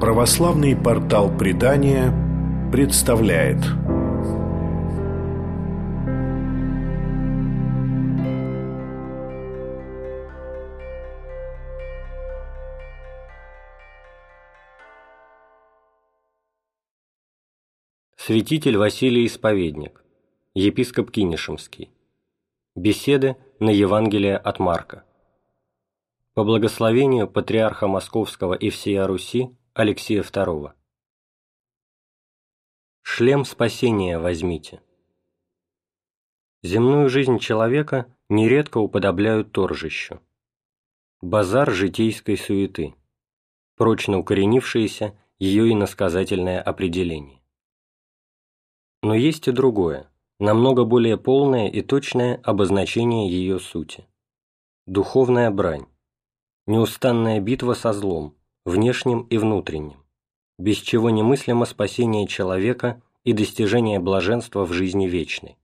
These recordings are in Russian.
Православный портал «Предания» представляет. Святитель Василий Исповедник, епископ Кинешемский. Беседы на Евангелие от Марка. По благословению патриарха Московского и всея Руси Алексея Второго. Шлем спасения возьмите. Земную жизнь человека нередко уподобляют торжищу. Базар житейской суеты, прочно укоренившееся ее иносказательное определение. Но есть и другое, намного более полное и точное обозначение ее сути. Духовная брань, неустанная битва со злом, внешним и внутренним, без чего немыслимо спасение человека и достижение блаженства в жизни вечной.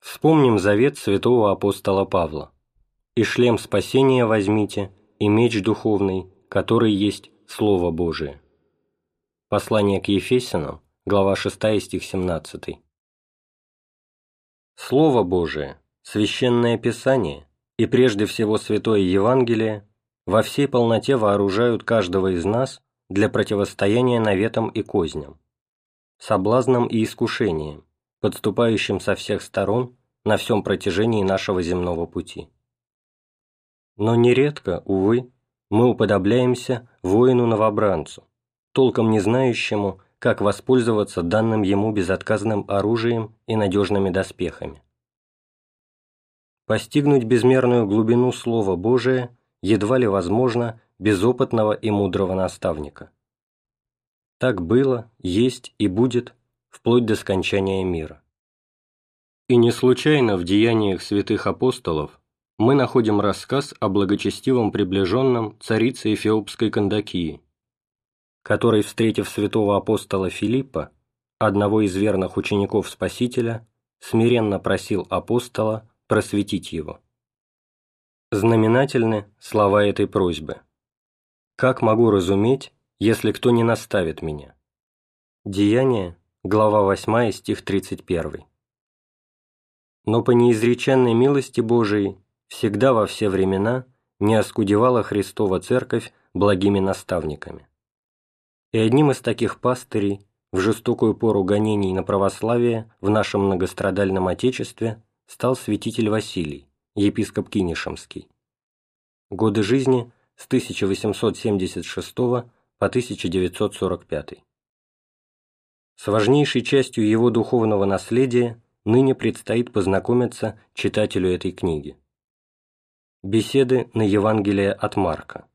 Вспомним завет святого апостола Павла: «И шлем спасения возьмите, и меч духовный, который есть Слово Божие». Послание к Ефесянам, глава 6, стих 17. Слово Божие, Священное Писание и прежде всего Святое Евангелие во всей полноте вооружают каждого из нас для противостояния наветам и козням, соблазнам и искушениям, подступающим со всех сторон на всем протяжении нашего земного пути. Но нередко, увы, мы уподобляемся воину-новобранцу, толком не знающему, как воспользоваться данным ему безотказным оружием и надежными доспехами. Постигнуть безмерную глубину Слова Божия едва ли возможно без опытного и мудрого наставника. Так было, есть и будет вплоть до скончания мира. И не случайно в деяниях святых апостолов мы находим рассказ о благочестивом приближенном царице эфиопской Кандакии, который, встретив святого апостола Филиппа, одного из верных учеников Спасителя, смиренно просил апостола просветить его. Знаменательны слова этой просьбы: «Как могу разуметь, если кто не наставит меня?» Деяния, глава 8, стих 31. Но по неизреченной милости Божией всегда во все времена не оскудевала Христова Церковь благими наставниками. И одним из таких пастырей в жестокую пору гонений на православие в нашем многострадальном Отечестве стал святитель Василий, епископ Кинешемский. Годы жизни с 1876 по 1945. С важнейшей частью его духовного наследия ныне предстоит познакомиться читателю этой книги. «Беседы на Евангелие от Марка».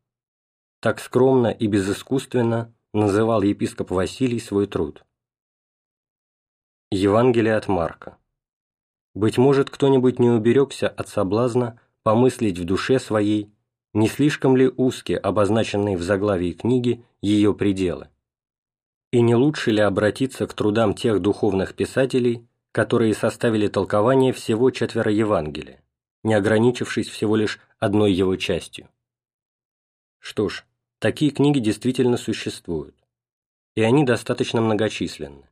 Так скромно и безыскусственно называл епископ Василий свой труд. Евангелие от Марка. Быть может, кто-нибудь не уберегся от соблазна помыслить в душе своей, не слишком ли узки обозначенные в заглавии книги ее пределы, и не лучше ли обратиться к трудам тех духовных писателей, которые составили толкование всего 4 Евангелия, не ограничившись всего лишь одной его частью. Что ж, такие книги действительно существуют, и они достаточно многочисленны.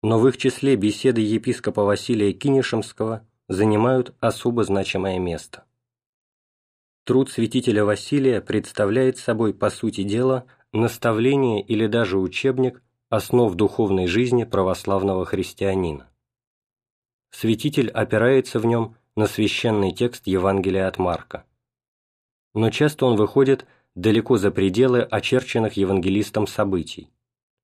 Но в их числе беседы епископа Василия Кинешемского занимают особо значимое место. Труд святителя Василия представляет собой, по сути дела, наставление или даже учебник основ духовной жизни православного христианина. Святитель опирается в нем на священный текст Евангелия от Марка. Но часто он выходит далеко за пределы очерченных евангелистом событий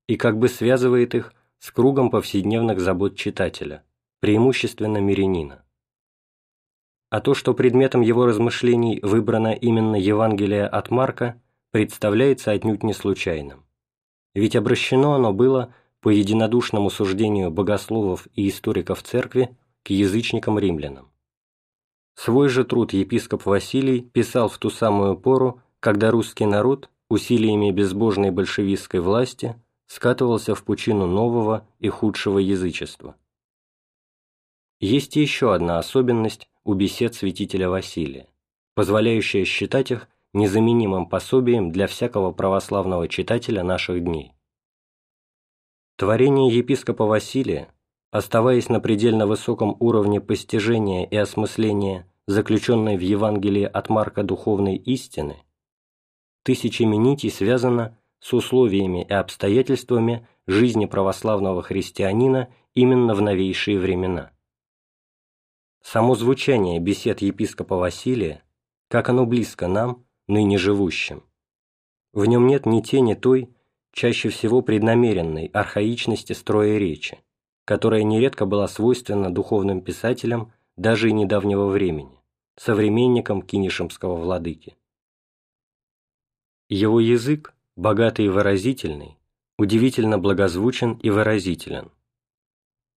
и как бы связывает их с кругом повседневных забот читателя, преимущественно мирянина. А то, что предметом его размышлений выбрано именно Евангелие от Марка, представляется отнюдь не случайным. Ведь обращено оно было, по единодушному суждению богословов и историков церкви, к язычникам-римлянам. Свой же труд епископ Василий писал в ту самую пору, когда русский народ усилиями безбожной большевистской власти скатывался в пучину нового и худшего язычества. Есть еще одна особенность у бесед святителя Василия, позволяющая считать их незаменимым пособием для всякого православного читателя наших дней. Творение епископа Василия, оставаясь на предельно высоком уровне постижения и осмысления заключенной в Евангелии от Марка духовной истины, тысячами нитей связано с условиями и обстоятельствами жизни православного христианина именно в новейшие времена. Само звучание бесед епископа Василия, как оно близко нам, ныне живущим. В нем нет ни тени той, чаще всего преднамеренной, архаичности строя речи, которая нередко была свойственна духовным писателям даже и недавнего времени, современникам кинешемского владыки. Его язык, богатый и выразительный, удивительно благозвучен и выразителен.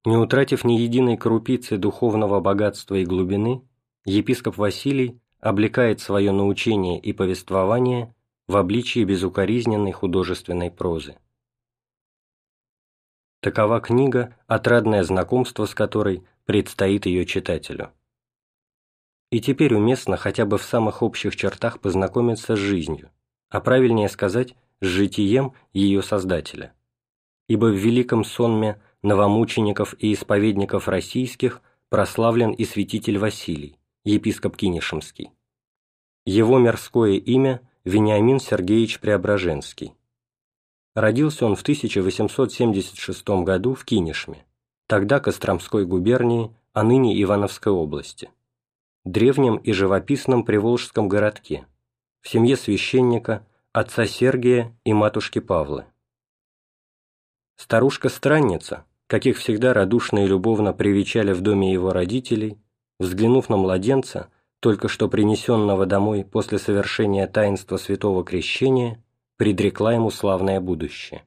Не утратив ни единой крупицы духовного богатства и глубины, епископ Василий облекает свое научение и повествование в обличии безукоризненной художественной прозы. Такова книга, отрадное знакомство с которой предстоит ее читателю. И теперь уместно хотя бы в самых общих чертах познакомиться с жизнью, а правильнее сказать, с житием ее создателя. Ибо в великом сонме новомучеников и исповедников российских прославлен и святитель Василий, епископ Кинешемский. Его мирское имя – Вениамин Сергеевич Преображенский. Родился он в 1876 году в Кинешме, тогда Костромской губернии, а ныне Ивановской области, древнем и живописном приволжском городке, в семье священника, отца Сергия и матушки Павлы. Старушка-странница, каких всегда радушно и любовно привечали в доме его родителей, взглянув на младенца, только что принесенного домой после совершения таинства святого крещения, предрекла ему славное будущее.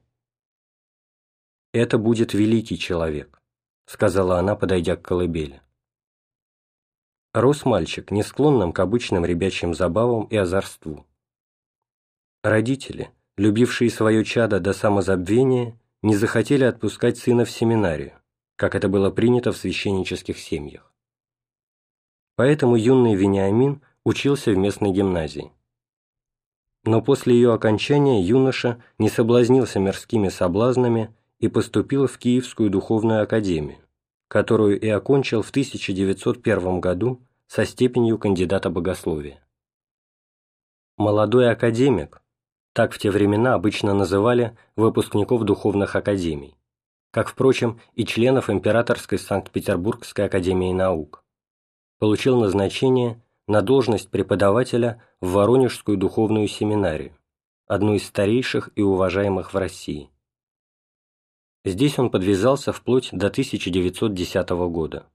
«Это будет великий человек», — сказала она, подойдя к колыбели. Рос мальчик, не склонным к обычным ребячьим забавам и озорству. Родители, любившие свое чадо до самозабвения, не захотели отпускать сына в семинарию, как это было принято в священнических семьях. Поэтому юный Вениамин учился в местной гимназии. Но после ее окончания юноша не соблазнился мирскими соблазнами и поступил в Киевскую духовную академию, которую и окончил в 1901 году со степенью кандидата богословия. Молодой академик, так в те времена обычно называли выпускников духовных академий, как, впрочем, и членов Императорской Санкт-Петербургской академии наук, получил назначение на должность преподавателя в Воронежскую духовную семинарию, одну из старейших и уважаемых в России. Здесь он подвязался вплоть до 1910 года.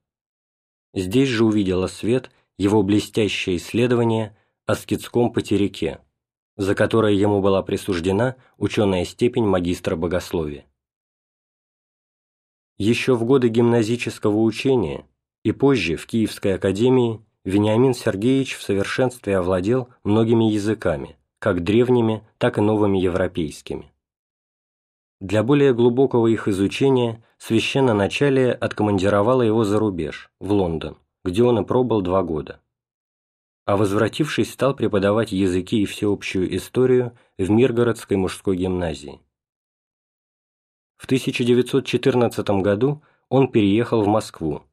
Здесь же увидело свет его блестящее исследование о скитском потерике, за которое ему была присуждена ученая степень магистра богословия. Еще в годы гимназического учения и позже в Киевской академии Вениамин Сергеевич в совершенстве овладел многими языками, как древними, так и новыми европейскими. Для более глубокого их изучения священноначалие откомандировало его за рубеж, в Лондон, где он и пробыл 2 года. А возвратившись, стал преподавать языки и всеобщую историю в Миргородской мужской гимназии. В 1914 году он переехал в Москву,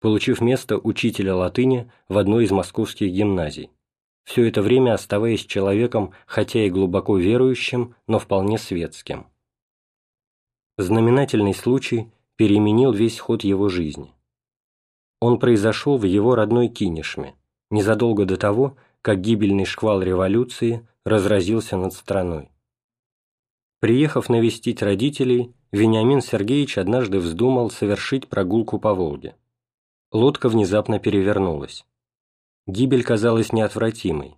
получив место учителя латыни в одной из московских гимназий, все это время оставаясь человеком, хотя и глубоко верующим, но вполне светским. Знаменательный случай переменил весь ход его жизни. Он произошел в его родной Кинешме, незадолго до того, как гибельный шквал революции разразился над страной. Приехав навестить родителей, Вениамин Сергеевич однажды вздумал совершить прогулку по Волге. Лодка внезапно перевернулась. Гибель казалась неотвратимой.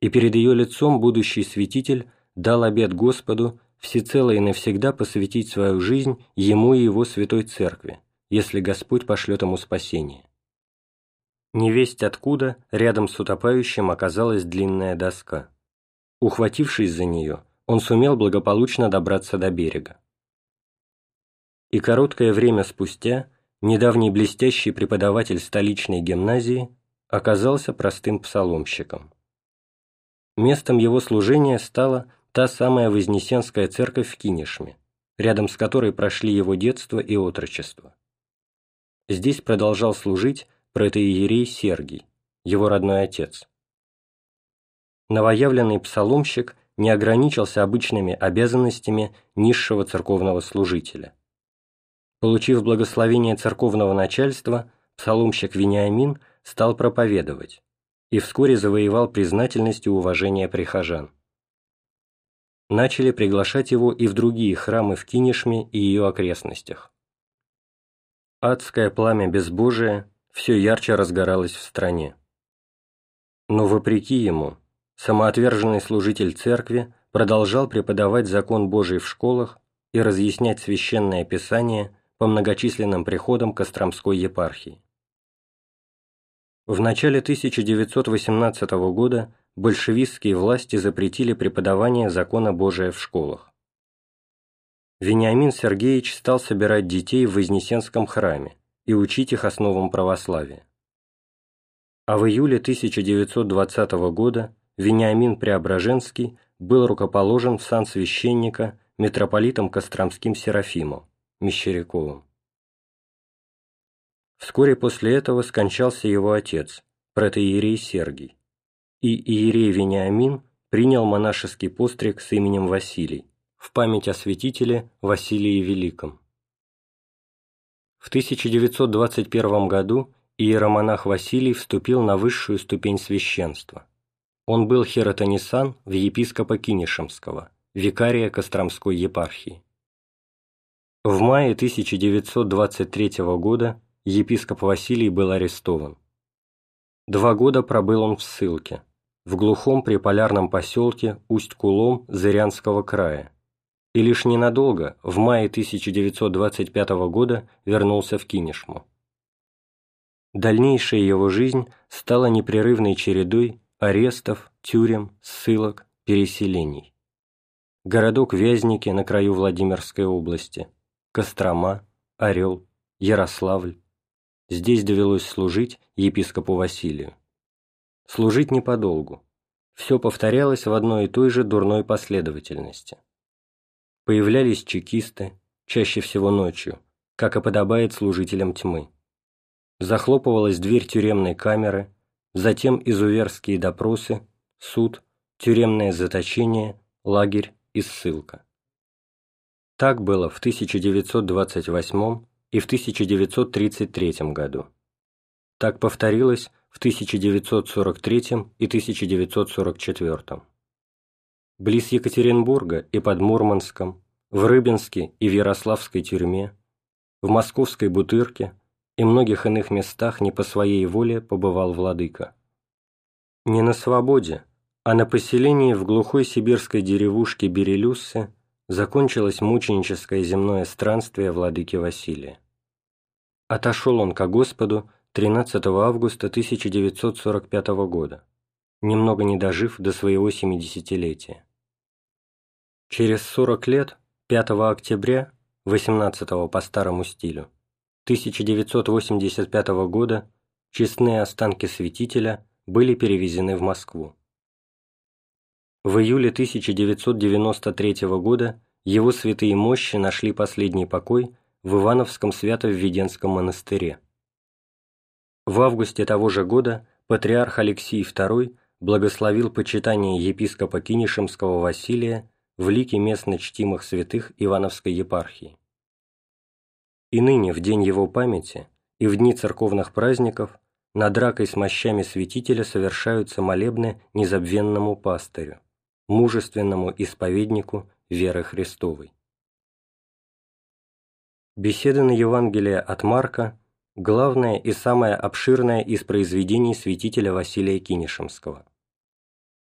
И перед ее лицом будущий святитель дал обет Господу всецело и навсегда посвятить свою жизнь ему и его святой церкви, если Господь пошлет ему спасение. Невесть откуда рядом с утопающим оказалась длинная доска. Ухватившись за нее, он сумел благополучно добраться до берега. И короткое время спустя недавний блестящий преподаватель столичной гимназии оказался простым псаломщиком. Местом его служения стала та самая Вознесенская церковь в Кинешме, рядом с которой прошли его детство и отрочество. Здесь продолжал служить протоиерей Сергий, его родной отец. Новоявленный псаломщик не ограничился обычными обязанностями низшего церковного служителя. Получив благословение церковного начальства, псаломщик Вениамин стал проповедовать и вскоре завоевал признательность и уважение прихожан. Начали приглашать его и в другие храмы в Кинешме и ее окрестностях. Адское пламя безбожия все ярче разгоралось в стране. Но вопреки ему, самоотверженный служитель церкви продолжал преподавать закон Божий в школах и разъяснять священное писание по многочисленным приходам Костромской епархии. В начале 1918 года большевистские власти запретили преподавание закона Божия в школах. Вениамин Сергеевич стал собирать детей в Вознесенском храме и учить их основам православия. А в июле 1920 года Вениамин Преображенский был рукоположен в сан священника митрополитом Костромским Серафимом Мещеряковым. Вскоре после этого скончался его отец, протоиерей Сергий, и иерей Вениамин принял монашеский постриг с именем Василий в память о святителе Василии Великом. В 1921 году иеромонах Василий вступил на высшую ступень священства. Он был хиротонисан в епископа Кинешемского, викария Костромской епархии. В мае 1923 года епископ Василий был арестован. 2 года пробыл он в ссылке, в глухом приполярном поселке Усть-Кулом Зырянского края, и лишь ненадолго, в мае 1925 года, вернулся в Кинешму. Дальнейшая его жизнь стала непрерывной чередой арестов, тюрем, ссылок, переселений. Городок Вязники на краю Владимирской области, Кострома, Орел, Ярославль. Здесь довелось служить епископу Василию. Служить не подолгу. Все повторялось в одной и той же дурной последовательности. Появлялись чекисты, чаще всего ночью, как и подобает служителям тьмы. Захлопывалась дверь тюремной камеры, затем изуверские допросы, суд, тюремное заточение, лагерь и ссылка. Так было в 1928 и в 1933 году. Так повторилось в 1943 и 1944. Близ Екатеринбурга и под Мурманском, в Рыбинске и в Ярославской тюрьме, в московской Бутырке и многих иных местах не по своей воле побывал владыка. Не на свободе, а на поселении в глухой сибирской деревушке Берелюссе закончилось мученическое земное странствие владыки Василия. Отошел он ко Господу 13 августа 1945 года, немного не дожив до своего 70-летия. Через 40 лет, 5 октября, 18-го по старому стилю, 1985 года, честные останки святителя были перевезены в Москву. В июле 1993 года его святые мощи нашли последний покой в Ивановском Свято-Введенском монастыре. В августе того же года патриарх Алексей Второй благословил почитание епископа Кинешемского Василия в лике местно чтимых святых Ивановской епархии. И ныне, в день его памяти и в дни церковных праздников, над ракой с мощами святителя совершаются молебны незабвенному пастырю, мужественному исповеднику веры Христовой. Беседы на Евангелие от Марка – главное и самое обширное из произведений святителя Василия Кинешемского.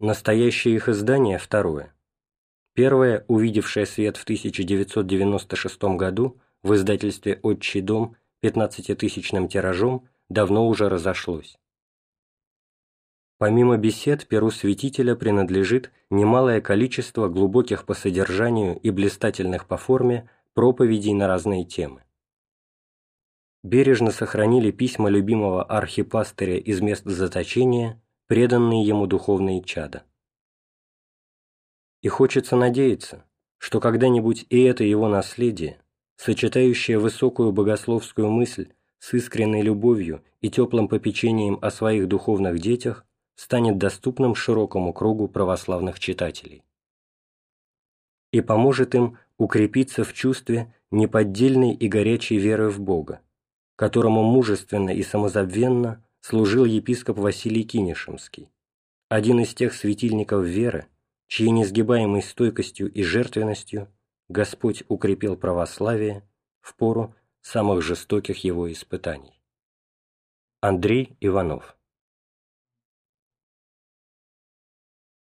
Настоящее их издание – второе. Первое, увидевшее свет в 1996 году в издательстве «Отчий дом» 15-тысячным тиражом, давно уже разошлось. Помимо бесед, перу святителя принадлежит немалое количество глубоких по содержанию и блистательных по форме проповедей на разные темы. Бережно сохранили письма любимого архипастыря из мест заточения, преданные ему духовные чада. И хочется надеяться, что когда-нибудь и это его наследие, сочетающее высокую богословскую мысль с искренней любовью и теплым попечением о своих духовных детях, станет доступным широкому кругу православных читателей и поможет им укрепиться в чувстве неподдельной и горячей веры в Бога, которому мужественно и самозабвенно служил епископ Василий Кинешемский, один из тех светильников веры, чьей несгибаемой стойкостью и жертвенностью Господь укрепил православие в пору самых жестоких его испытаний. Андрей Иванов.